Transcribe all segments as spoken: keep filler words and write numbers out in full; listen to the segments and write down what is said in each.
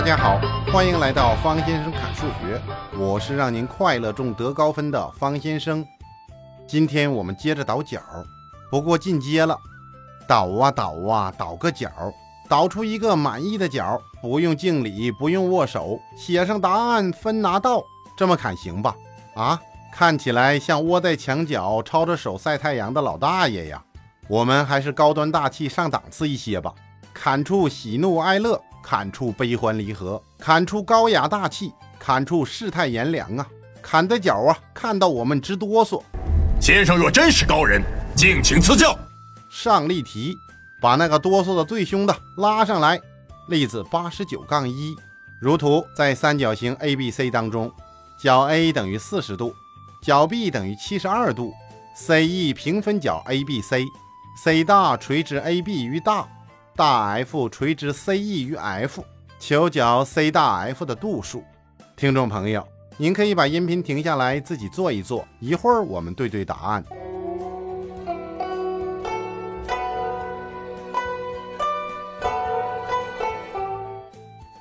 大家好，欢迎来到方先生侃数学，我是让您快乐中得高分的方先生。今天我们接着倒角，不过进阶了，倒啊倒啊倒个角，倒出一个满意的角，不用敬礼，不用握手，写上答案分拿到，这么侃行吧？啊，看起来像窝在墙角抄着手晒太阳的老大爷呀。我们还是高端大气上档次一些吧，侃出喜怒哀乐，砍出悲欢离合，砍出高雅大气，砍出世态炎凉啊！砍的角啊，看到我们直哆嗦。先生若真是高人，敬请赐教。上例题，把那个哆嗦的最凶的拉上来。例子八十九杠一，如图，在三角形 A B C 当中，角 A 等于四十度，角 B 等于七十二度 ，C E 平分角 A B C，C 大垂直 A B 于大。大 F 垂直 C E 于 F， 求角 C 大 F 的度数。听众朋友，您可以把音频停下来自己做一做，一会儿我们对对答案。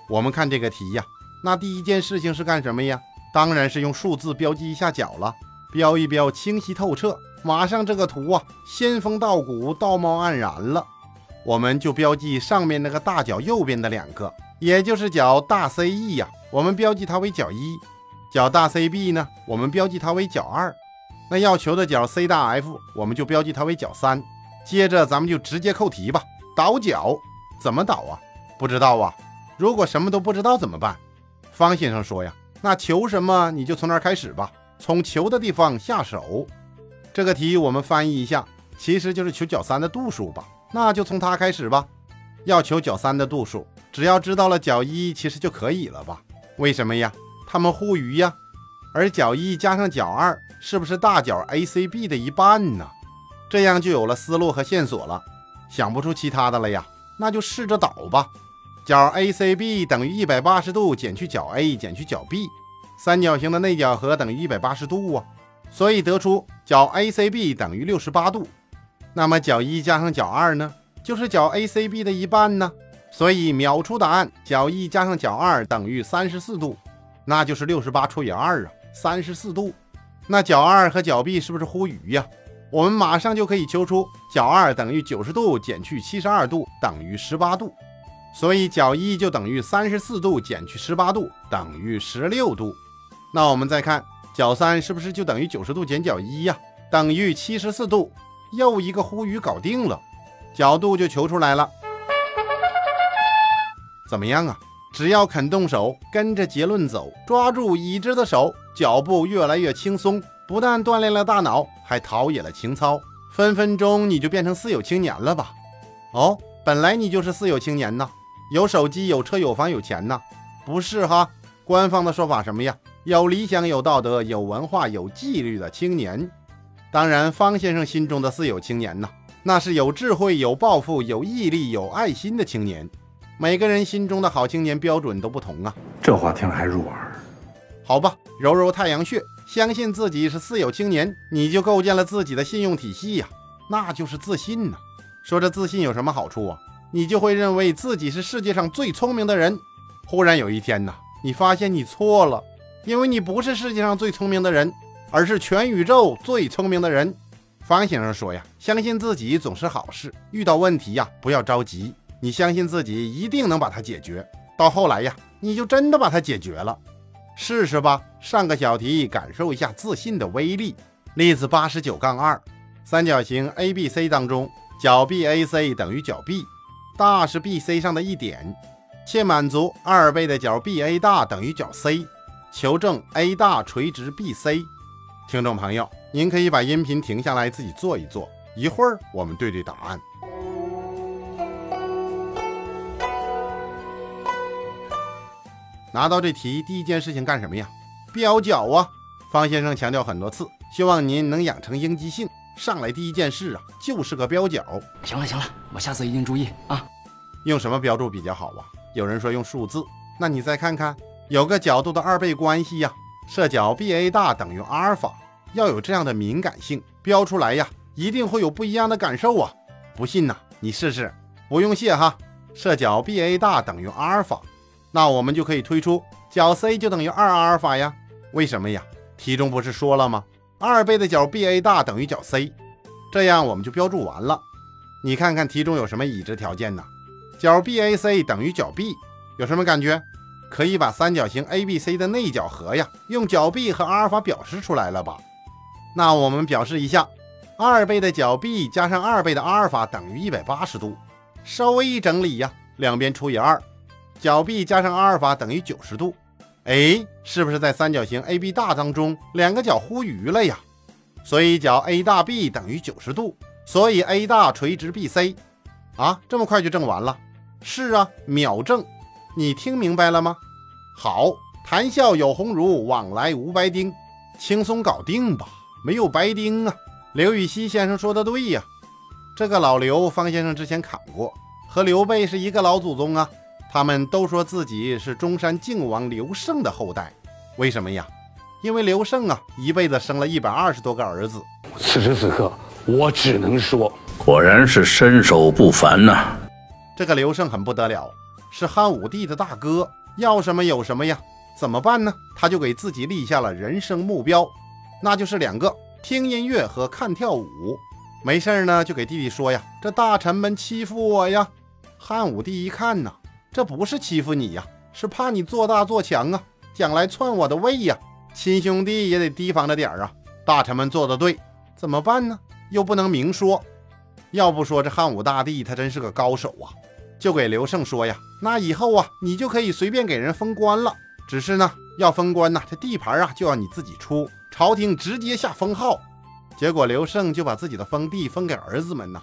我们看这个题呀，那第一件事情是干什么呀？当然是用数字标记一下角了，标一标清晰透彻，马上这个图啊，仙风道骨，道貌岸然了。我们就标记上面那个大角右边的两个，也就是角大 C E 呀、啊，我们标记它为角一；角大 C B 呢，我们标记它为角二。那要求的角 C 大 F， 我们就标记它为角三。接着咱们就直接扣题吧，倒角怎么倒啊？不知道啊。如果什么都不知道怎么办？方先生说呀，那求什么你就从那儿开始吧，从求的地方下手。这个题我们翻译一下，其实就是求角三的度数吧。那就从它开始吧，要求角三的度数，只要知道了角一其实就可以了吧？为什么呀？它们互余呀。而角一加上角二是不是大角 A C B 的一半呢？这样就有了思路和线索了，想不出其他的了呀，那就试着倒吧。角 A C B 等于一百八十度减去角 A 减去角 B， 三角形的内角和等于一百八十度啊，所以得出角 A C B 等于六十八度。那么角一加上角二呢，就是角 A C B 的一半呢，所以秒出答案，角一加上角二等于三十四度，那就是六十八除以二啊，三十四度。那角二和角 B 是不是互余呀、啊？我们马上就可以求出角二等于九十度减去七十二度等于十八度，所以角一就等于三十四度减去十八度等于十六度。那我们再看角三是不是就等于九十度减角一呀、啊，等于七十四度。又一个呼吁搞定了，角度就求出来了。怎么样啊？只要肯动手，跟着结论走，抓住已知的手，脚步越来越轻松，不但锻炼了大脑，还陶冶了情操，分分钟你就变成四有青年了吧。哦，本来你就是四有青年呐，有手机有车有房有钱呐，不是哈？官方的说法什么呀？有理想有道德有文化有纪律的青年。当然方先生心中的四有青年呢，那是有智慧有抱负有毅力有爱心的青年。每个人心中的好青年标准都不同啊，这话听着还入耳。好吧，揉揉太阳穴，相信自己是四有青年，你就构建了自己的信用体系呀、啊，那就是自信呢、啊。说这自信有什么好处啊？你就会认为自己是世界上最聪明的人。忽然有一天呢、啊，你发现你错了，因为你不是世界上最聪明的人，而是全宇宙最聪明的人。方先生说呀，相信自己总是好事，遇到问题呀，不要着急，你相信自己一定能把它解决，到后来呀，你就真的把它解决了。试试吧，上个小题感受一下自信的威力。例子 八十九杠二， 三角形 A B C 当中，角 B A C 等于角 B， 大是 B C 上的一点，且满足二倍的角 B A 大等于角 C， 求证 A 大垂直 B C。听众朋友，您可以把音频停下来自己做一做，一会儿我们对对答案。拿到这题第一件事情干什么呀？标角啊。方先生强调很多次，希望您能养成应激性，上来第一件事啊就是个标角。行了行了，我下次一定注意啊。用什么标注比较好啊？有人说用数字，那你再看看有个角度的二倍关系呀、啊，射角 B A 大等于阿尔法，要有这样的敏感性，标出来呀，一定会有不一样的感受啊！不信呐、啊，你试试，不用谢哈。射角 B A 大等于阿尔法，那我们就可以推出角 C 就等于 二阿尔法呀。为什么呀？题中不是说了吗？二倍的角 B A 大等于角 C。 这样我们就标注完了。你看看题中有什么已知条件呢？角 B A C 等于角 B， 有什么感觉？可以把三角形 A B C 的内角和呀用角 B 和阿尔法表示出来了吧？那我们表示一下，二倍的角 B 加上二倍的阿尔法等于一百八十度，稍微一整理呀，两边除以二，角 B 加上阿尔法等于九十度。哎，是不是在三角形 A B 大当中两个角互余了呀？所以角 A 大 B 等于九十度，所以 A 大垂直 B C。 啊，这么快就证完了？是啊，秒证。你听明白了吗？好，谈笑有鸿儒，往来无白丁，轻松搞定吧，没有白丁啊。刘禹锡先生说的对呀、啊，这个老刘方先生之前侃过，和刘备是一个老祖宗啊，他们都说自己是中山靖王刘胜的后代，为什么呀？因为刘胜啊，一辈子生了一百二十多个儿子。此时此刻，我只能说，果然是身手不凡呐、啊。这个刘胜很不得了。是汉武帝的大哥，要什么有什么呀，怎么办呢？他就给自己立下了人生目标，那就是两个，听音乐和看跳舞。没事呢就给弟弟说呀，这大臣们欺负我呀。汉武帝一看呢，这不是欺负你呀，是怕你做大做强啊，将来篡我的位呀，亲兄弟也得提防着点啊。大臣们做的对，怎么办呢？又不能明说。要不说这汉武大帝他真是个高手啊，就给刘胜说呀，那以后啊你就可以随便给人封官了，只是呢要封官呢、啊、这地盘啊就要你自己出，朝廷直接下封号。结果刘胜就把自己的封地分给儿子们呢，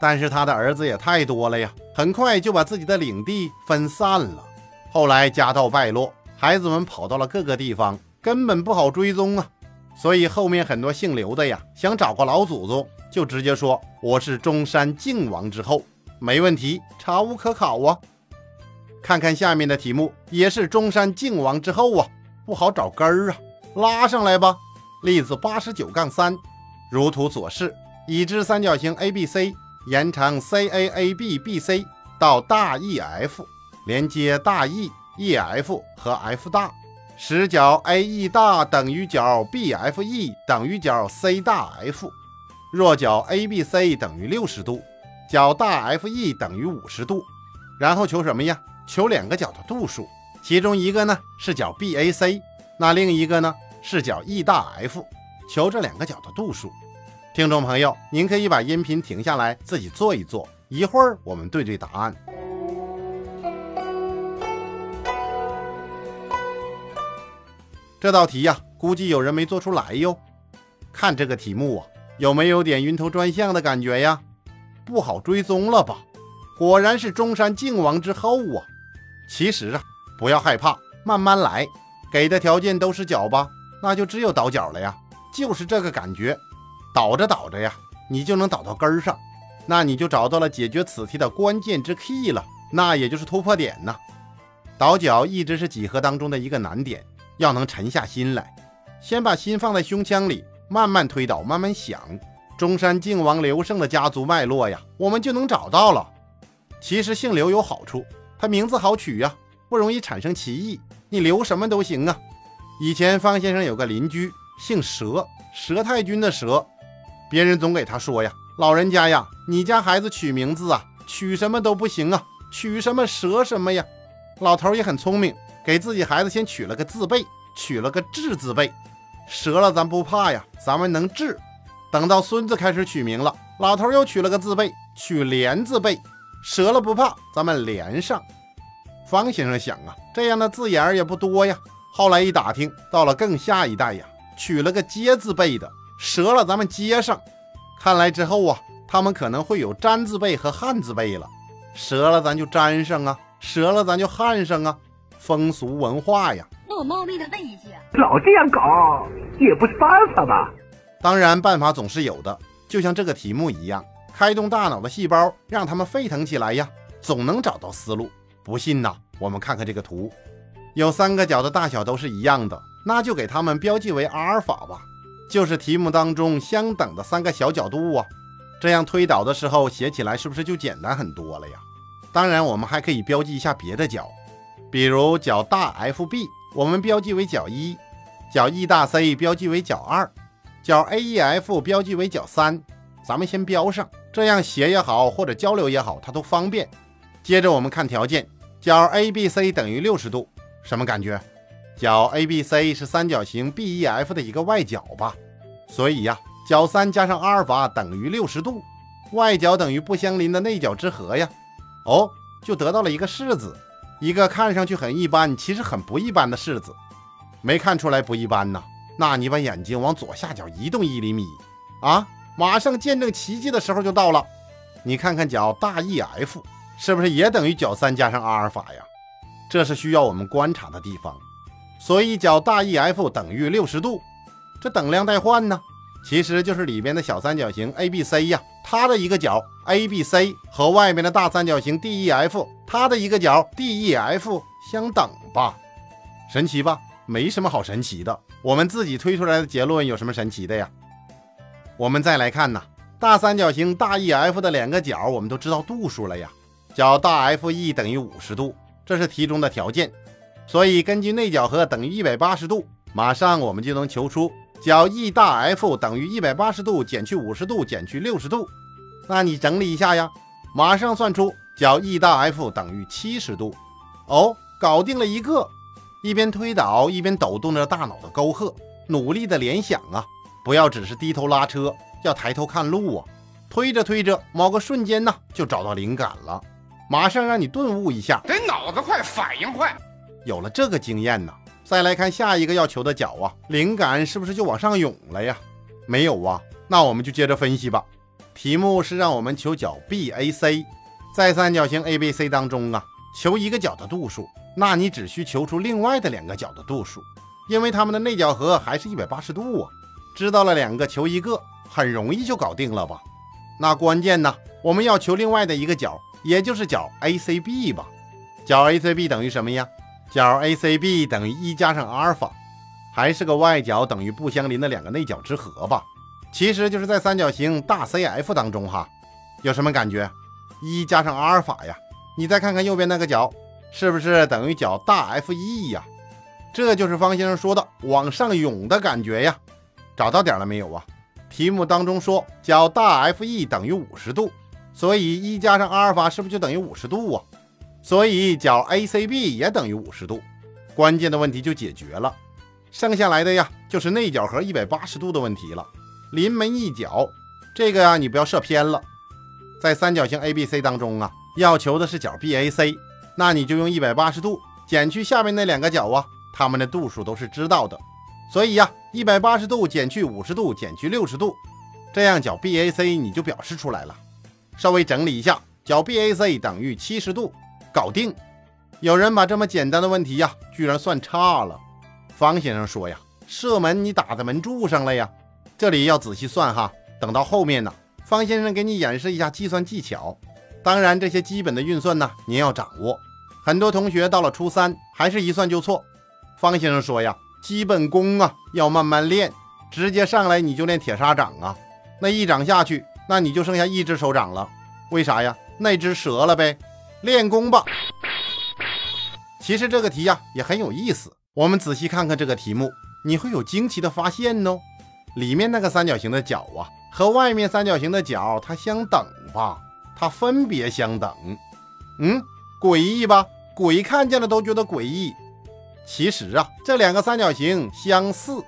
但是他的儿子也太多了呀，很快就把自己的领地分散了。后来家道败落，孩子们跑到了各个地方，根本不好追踪啊。所以后面很多姓刘的呀想找个老祖宗，就直接说我是中山靖王之后，没问题，查无可考啊。看看下面的题目，也是中山靖王之后啊，不好找根儿啊，拉上来吧。例子 八十九杠三， 如图所示，已知三角形 A B C 延长 C A A B B C 到大 E F， 连接大 E、E F 和 F 大，使角 A E 大等于角 B F E 等于角 C 大 F， 若角 A B C 等于六十度，角大 F E 等于五十度，然后求什么呀？求两个角的度数，其中一个呢是角 B A C， 那另一个呢是角 E 大 F， 求这两个角的度数。听众朋友，您可以把音频停下来自己做一做，一会儿我们对对答案。这道题呀、啊，估计有人没做出来哟。看这个题目啊，有没有点晕头转向的感觉呀？不好追踪了吧？果然是中山靖王之后啊。其实啊，不要害怕，慢慢来。给的条件都是角吧，那就只有倒角了呀，就是这个感觉。倒着倒着呀，你就能倒到根儿上，那你就找到了解决此题的关键之 key 了，那也就是突破点呢、啊。倒角一直是几何当中的一个难点，要能沉下心来，先把心放在胸腔里，慢慢推导，慢慢想。中山靖王刘胜的家族脉络呀，我们就能找到了。其实姓刘有好处，他名字好取呀、啊，不容易产生歧义，你刘什么都行啊。以前方先生有个邻居姓佘，佘太君的佘，别人总给他说呀，老人家呀，你家孩子取名字啊，取什么都不行啊，取什么佘什么呀。老头也很聪明，给自己孩子先取了个字辈，取了个治字辈，佘了咱不怕呀，咱们能治。等到孙子开始取名了，老头又取了个字辈，取连字辈，折了不怕，咱们连上。方先生想啊，这样的字眼儿也不多呀。后来一打听，到了更下一代呀，取了个接字辈的，折了咱们接上。看来之后啊，他们可能会有詹字辈和汉字辈了，折了咱就詹上啊，折了咱就汉上啊，风俗文化呀。那我冒昧的问一句，老这样搞也不是办法吧？当然办法总是有的，就像这个题目一样，开动大脑的细胞，让他们沸腾起来呀，总能找到思路。不信呐，我们看看这个图，有三个角的大小都是一样的，那就给它们标记为阿尔法吧，就是题目当中相等的三个小角度啊。这样推导的时候写起来是不是就简单很多了呀？当然我们还可以标记一下别的角，比如角大 F B， 我们标记为角一；角 E 大 C 标记为角二；角 A E F 标记为角三。咱们先标上，这样写也好，或者交流也好，它都方便。接着我们看条件，角 A B C 等于六十度，什么感觉？角 A B C 是三角形 B E F 的一个外角吧？所以呀、啊，角三加上阿尔法等于六十度，外角等于不相邻的内角之和呀。哦，就得到了一个式子。一个看上去很一般，其实很不一般的式子，没看出来不一般呐？那你把眼睛往左下角移动一厘米啊，马上见证奇迹的时候就到了。你看看角大 E F 是不是也等于角三加上阿尔法呀？这是需要我们观察的地方。所以角大 E F 等于六十度，这等量代换呢，其实就是里边的小三角形 A B C 呀，它的一个角 A B C 和外面的大三角形 D E F。它的一个角 D E F 相等吧，神奇吧？没什么好神奇的，我们自己推出来的结论有什么神奇的呀？我们再来看呐，大三角形大 E F 的两个角我们都知道度数了呀，角大 F E 等于五十度，这是题中的条件，所以根据内角和等于一百八十度，马上我们就能求出角 E 大 F 等于一百八十度减去五十度减去六十度。那你整理一下呀，马上算出角 E 大 F 等于七十度，哦，搞定了一个！一边推导一边抖动着大脑的沟壑，努力的联想啊，不要只是低头拉车，要抬头看路啊！推着推着，某个瞬间呢就找到灵感了，马上让你顿悟一下，得脑子快，反应快。有了这个经验呢，再来看下一个要求的角啊，灵感是不是就往上涌了呀？没有啊，那我们就接着分析吧。题目是让我们求角 B A C。在三角形 A B C 当中啊，求一个角的度数，那你只需求出另外的两个角的度数，因为它们的内角和还是一百八十度啊。知道了两个求一个，很容易就搞定了吧？那关键呢，我们要求另外的一个角，也就是角 A C B 吧。角 A C B 等于什么呀？角 A C B 等于一加上阿尔法，还是个外角等于不相邻的两个内角之和吧？其实就是在三角形大 C F 当中哈，有什么感觉？一加上阿尔法呀，你再看看右边那个角，是不是等于角大 F E 呀？这就是方先生说的往上涌的感觉呀。找到点了没有啊？题目当中说角大 F E 等于五十度，所以一加上阿尔法是不是就等于五十度啊？所以角 A C B 也等于五十度，关键的问题就解决了。剩下来的呀，就是内角和一百八十度的问题了。临门一脚，这个呀你不要射偏了。在三角形 A B C 当中啊，要求的是角 B A C， 那你就用一百八十度减去下面那两个角啊，它们的度数都是知道的，所以呀、啊、一百八十度减去五十度减去六十度，这样角 B A C 你就表示出来了。稍微整理一下，角 B A C 等于七十度，搞定。有人把这么简单的问题呀、啊、居然算差了。方先生说呀，射门你打在门柱上了呀。这里要仔细算哈，等到后面呢方先生给你演示一下计算技巧，当然这些基本的运算呢，您要掌握。很多同学到了初三还是一算就错。方先生说呀，基本功啊要慢慢练，直接上来你就练铁砂掌啊，那一掌下去，那你就剩下一只手掌了。为啥呀？那只折了呗。练功吧。其实这个题呀、啊、也很有意思，我们仔细看看这个题目，你会有惊奇的发现哦。里面那个三角形的角啊和外面三角形的角它相等吧，它分别相等。嗯，诡异吧？鬼看见了都觉得诡异。其实啊，这两个三角形相似。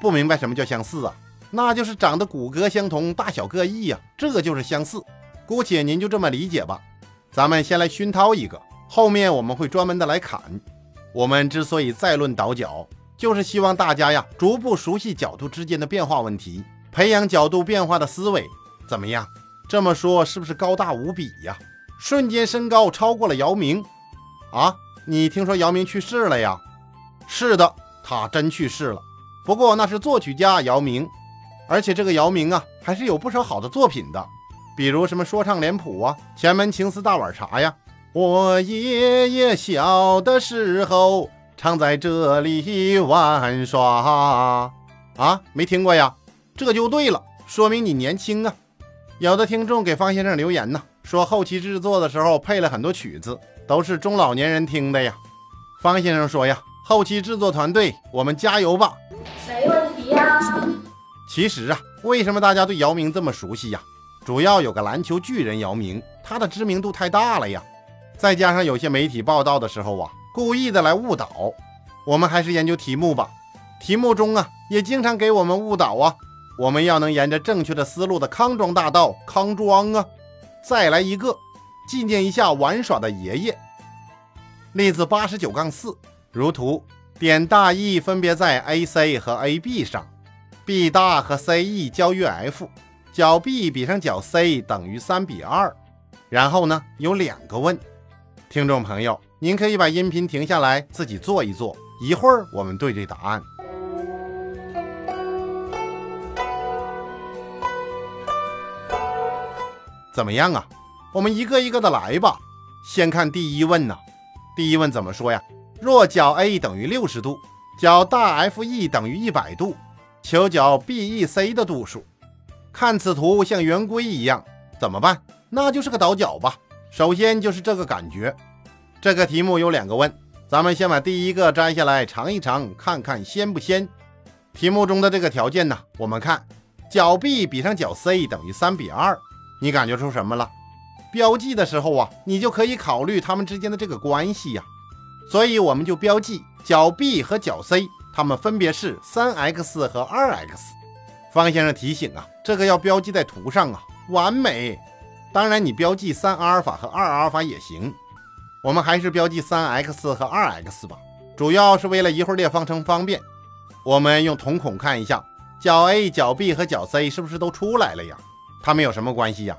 不明白什么叫相似啊？那就是长得骨骼相同，大小各异啊，这个就是相似。姑且您就这么理解吧。咱们先来熏陶一个，后面我们会专门的来砍。我们之所以再论倒角，就是希望大家呀逐步熟悉角度之间的变化问题，培养角度变化的思维。怎么样，这么说是不是高大无比呀？瞬间身高超过了姚明啊！你听说姚明去世了呀？是的，他真去世了，不过那是作曲家姚明，而且这个姚明啊还是有不少好的作品的，比如什么说唱脸谱啊，前门情思大碗茶呀，我爷爷小的时候常在这里玩耍啊，没听过呀？这就对了，说明你年轻啊。有的听众给方先生留言呢，说后期制作的时候配了很多曲子，都是中老年人听的呀。方先生说呀，后期制作团队，我们加油吧！没问题呀。其实啊，为什么大家对姚明这么熟悉呀？主要有个篮球巨人姚明，他的知名度太大了呀。再加上有些媒体报道的时候啊，故意的来误导。我们还是研究题目吧，题目中啊，也经常给我们误导啊。我们要能沿着正确的思路的康庄大道康庄啊。再来一个，纪念一下玩耍的爷爷。例子八十九杠四，如图，点大 E 分别在 A C 和 A B 上 ，B 大和 C E 交于 F， 角 B 比上角 C 等于三比二。然后呢，有两个问，听众朋友，您可以把音频停下来自己做一做，一会儿我们对对答案。怎么样啊？我们一个一个的来吧。先看第一问呢、啊。第一问怎么说呀？若角 A 等于六十度，角大 F E 等于一百度，求角 B E C 的度数。看此图像圆规一样，怎么办？那就是个倒角吧。首先就是这个感觉。这个题目有两个问，咱们先把第一个摘下来尝一尝，看看鲜不鲜。题目中的这个条件呢，我们看角 B 比上角 C 等于三比二。你感觉出什么了？标记的时候啊，你就可以考虑它们之间的这个关系呀、啊。所以我们就标记角 B 和角 C， 它们分别是 三 x 和 二 x。 方先生提醒啊，这个要标记在图上啊，完美。当然你标记 三α 和 二α 也行，我们还是标记 三 x 和 二 x 吧，主要是为了一会儿列方程方便。我们用瞳孔看一下，角 A、角 B 和角 C 是不是都出来了呀？它们有什么关系呀？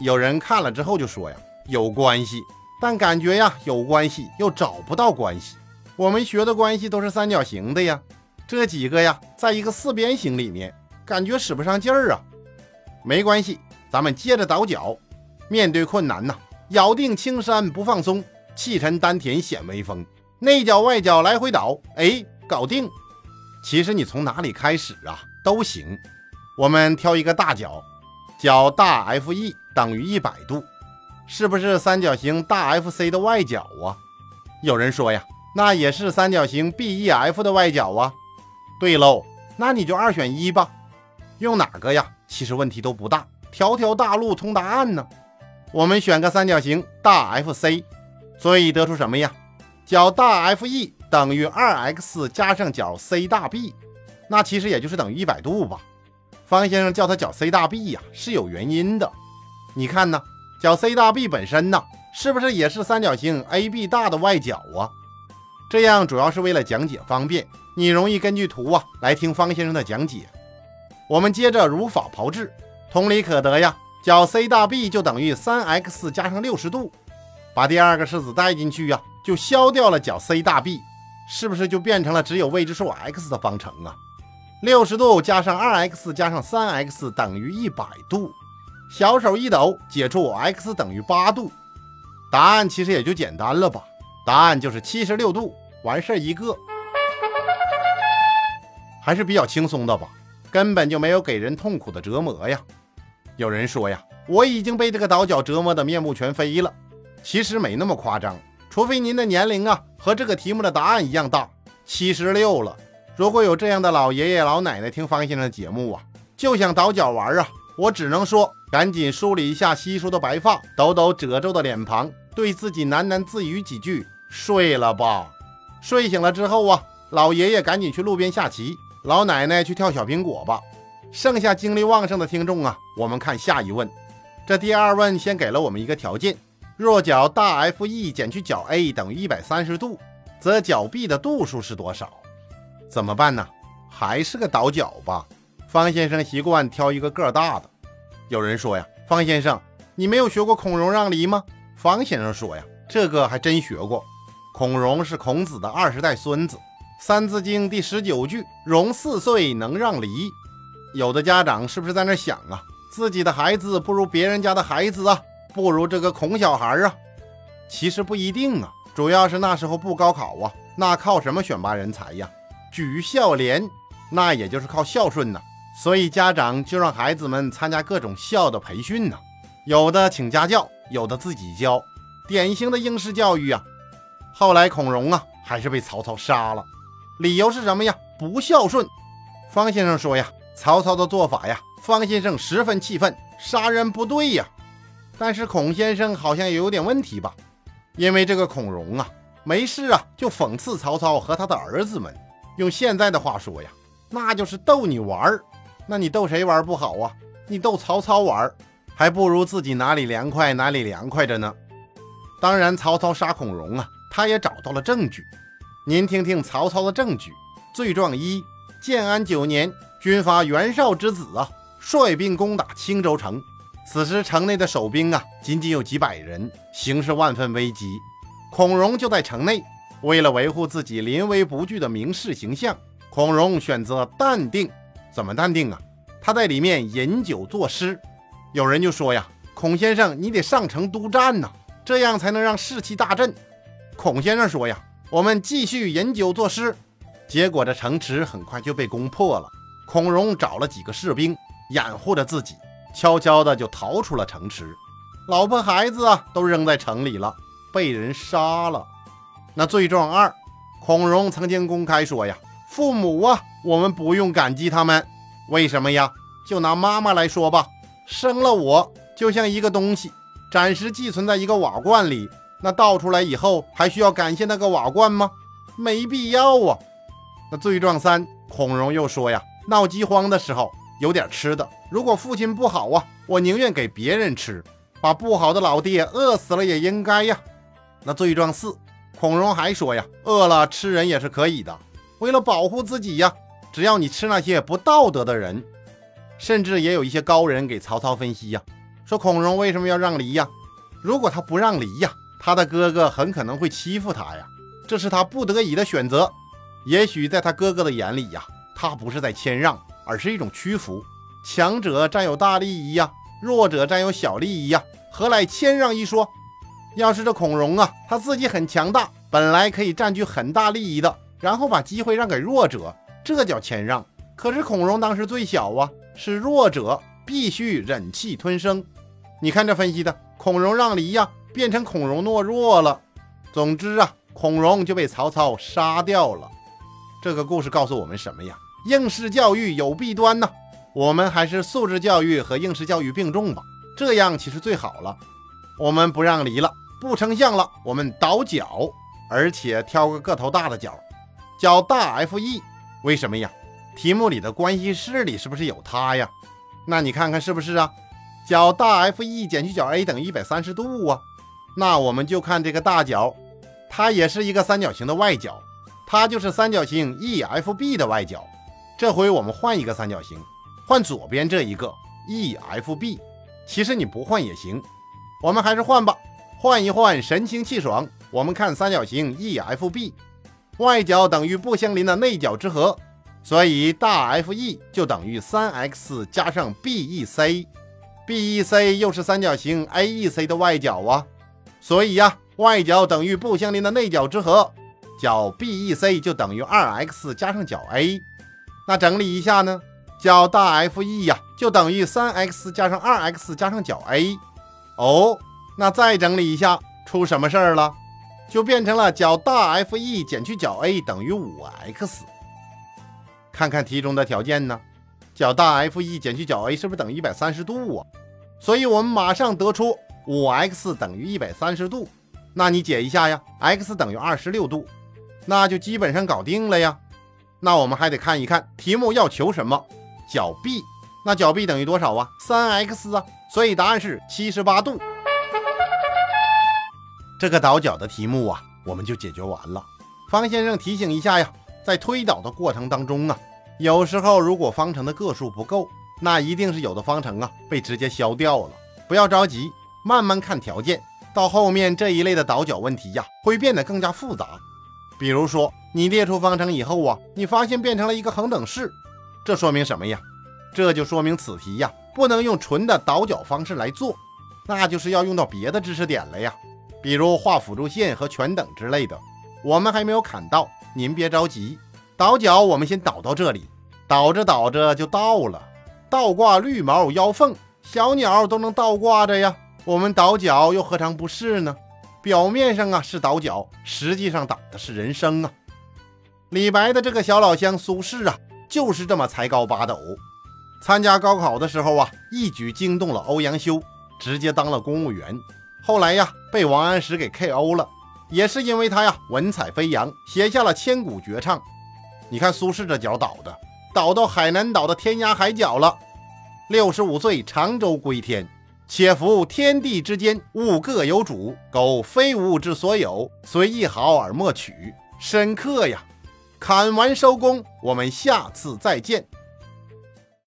有人看了之后就说呀，有关系，但感觉呀有关系又找不到关系。我们学的关系都是三角形的呀，这几个呀在一个四边形里面，感觉使不上劲儿啊。没关系，咱们接着倒角。面对困难呐、啊，咬定青山不放松，气沉丹田显威风，内角外角来回倒，哎，搞定。其实你从哪里开始啊都行。我们挑一个大角，角大 F E 等于一百度，是不是三角形大 F C 的外角啊？有人说呀，那也是三角形 B E F 的外角啊。对喽，那你就二选一吧。用哪个呀？其实问题都不大，条条大路通答案呢。我们选个三角形大 F C， 所以得出什么呀？角大 F E 等于 二 x 加上角 C 大 B， 那其实也就是等于一百度吧。方先生叫它角 C 大 B 呀、啊，是有原因的。你看呢，角 C 大 B 本身呢，是不是也是三角形 A B 大的外角啊？这样主要是为了讲解方便，你容易根据图啊来听方先生的讲解。我们接着如法炮制，同理可得呀，角 C 大 B 就等于 三 x 加上六十度。把第二个式子带进去呀、啊，就消掉了角 C 大 B， 是不是就变成了只有未知数 x 的方程啊？六十度加上 二 x 加上 三 x 等于一百度，小手一抖解出 x 等于八度，答案其实也就简单了吧，答案就是七十六度，完事一个。还是比较轻松的吧，根本就没有给人痛苦的折磨呀。有人说呀，我已经被这个倒角折磨得面目全非了。其实没那么夸张，除非您的年龄啊和这个题目的答案一样大，七十六了。如果有这样的老爷爷老奶奶听方先生的节目啊，就想倒角玩啊，我只能说赶紧梳理一下稀疏的白发，抖抖褶皱的脸庞，对自己喃喃自语几句，睡了吧。睡醒了之后啊，老爷爷赶紧去路边下棋，老奶奶去跳小苹果吧。剩下精力旺盛的听众啊，我们看下一问。这第二问先给了我们一个条件，若角大 F E 减去角 A 等于一百三十度，则角 B 的度数是多少？怎么办呢？还是个倒角吧。方先生习惯挑一个个大的。有人说呀，方先生，你没有学过孔融让梨吗？方先生说呀，这个还真学过。孔融是孔子的二十代孙子，《三字经》第十九句，融四岁能让梨。有的家长是不是在那想啊，自己的孩子不如别人家的孩子啊，不如这个孔小孩啊？其实不一定啊，主要是那时候不高考啊，那靠什么选拔人才呀？举孝廉，那也就是靠孝顺呢、啊，所以家长就让孩子们参加各种孝的培训呢、啊，有的请家教，有的自己教，典型的应试教育啊。后来孔融啊还是被曹操杀了。理由是什么呀？不孝顺。方先生说呀，曹操的做法呀，方先生十分气愤，杀人不对呀。但是孔先生好像也有点问题吧，因为这个孔融啊，没事啊就讽刺曹操和他的儿子们，用现在的话说呀，那就是逗你玩儿。那你逗谁玩不好啊？你逗曹操玩，还不如自己哪里凉快哪里凉快着呢。当然曹操杀孔融啊，他也找到了证据。您听听曹操的证据。罪状一，建安九年，军阀袁绍之子啊，率兵攻打青州城。此时城内的守兵啊，仅仅有几百人，形势万分危急。孔融就在城内，为了维护自己临危不惧的名士形象，孔融选择淡定。怎么淡定啊？他在里面饮酒作诗。有人就说呀，孔先生你得上城督战呐、啊，这样才能让士气大振。孔先生说呀，我们继续饮酒作诗。结果这城池很快就被攻破了。孔融找了几个士兵掩护着自己，悄悄的就逃出了城池，老婆孩子啊都扔在城里了，被人杀了。那罪状二，孔融曾经公开说呀，父母啊，我们不用感激他们。为什么呀？就拿妈妈来说吧，生了我就像一个东西，暂时寄存在一个瓦罐里，那倒出来以后还需要感谢那个瓦罐吗？没必要啊。那罪状三，孔融又说呀，闹饥荒的时候有点吃的，如果父亲不好啊，我宁愿给别人吃，把不好的老爹饿死了也应该呀。那罪状四，孔融还说呀，饿了吃人也是可以的，为了保护自己呀，只要你吃那些不道德的人。甚至也有一些高人给曹操分析呀，说孔融为什么要让梨呀？如果他不让梨呀，他的哥哥很可能会欺负他呀，这是他不得已的选择。也许在他哥哥的眼里呀，他不是在谦让，而是一种屈服。强者占有大利益呀，弱者占有小利益呀，何来谦让一说？要是这孔融啊，他自己很强大，本来可以占据很大利益的，然后把机会让给弱者，这叫谦让。可是孔融当时最小啊，是弱者，必须忍气吞声。你看这分析的，孔融让梨呀、啊，变成孔融懦弱了。总之啊，孔融就被曹操杀掉了。这个故事告诉我们什么呀？应试教育有弊端呢、啊，我们还是素质教育和应试教育并重吧，这样其实最好了。我们不让梨了，不成象了，我们倒角，而且挑个个头大的角。叫大 F E， 为什么呀？题目里的关系式里是不是有它呀？那你看看是不是啊？角大 F E 减去角 A 等于一百三十度啊。那我们就看这个大角，它也是一个三角形的外角，它就是三角形 E F B 的外角。这回我们换一个三角形，换左边这一个 E F B， 其实你不换也行，我们还是换吧，换一换神清气爽。我们看三角形 E F B，外角等于不相邻的内角之和，所以大 F E 就等于 三 x 加上 B E C， B E C 又是三角形 A E C 的外角啊，所以啊，外角等于不相邻的内角之和，角 B E C 就等于 二 x 加上角 A。 那整理一下呢，角大 F E 呀、啊、就等于 三 x 加上 二 x 加上角 A。 哦，那再整理一下，出什么事儿了？就变成了角大 F E 减去角 A 等于 五 x。 看看题中的条件呢，角大 F E 减去角 A 是不是等于一百三十度啊？所以我们马上得出 五 x 等于一百三十度。那你解一下呀， x 等于二十六度，那就基本上搞定了呀。那我们还得看一看题目要求什么，角 B， 那角 B 等于多少啊？ 三 x 啊，所以答案是七十八度。这个倒角的题目啊，我们就解决完了。方先生提醒一下呀，在推导的过程当中啊，有时候如果方程的个数不够，那一定是有的方程啊被直接消掉了。不要着急，慢慢看条件，到后面这一类的倒角问题呀、啊，会变得更加复杂。比如说你列出方程以后啊，你发现变成了一个恒等式，这说明什么呀？这就说明此题呀、啊、不能用纯的倒角方式来做，那就是要用到别的知识点了呀，比如画辅助线和全等之类的，我们还没有砍到，您别着急。倒角我们先倒到这里，倒着倒着就到了，倒挂绿毛腰凤，小鸟都能倒挂着呀，我们倒角又何尝不是呢？表面上啊是倒脚，实际上倒的是人生啊。李白的这个小老乡苏轼啊，就是这么才高八斗。参加高考的时候啊，一举惊动了欧阳修，直接当了公务员。后来呀，被王安石给 K O 了，也是因为他呀文采飞扬，写下了千古绝唱。你看苏轼这脚倒的，倒到海南岛的天涯海角了。六十五岁长洲归天，且服天地之间，物各有主。苟非吾之所有，虽一毫而莫取。深刻呀！砍完收工，我们下次再见。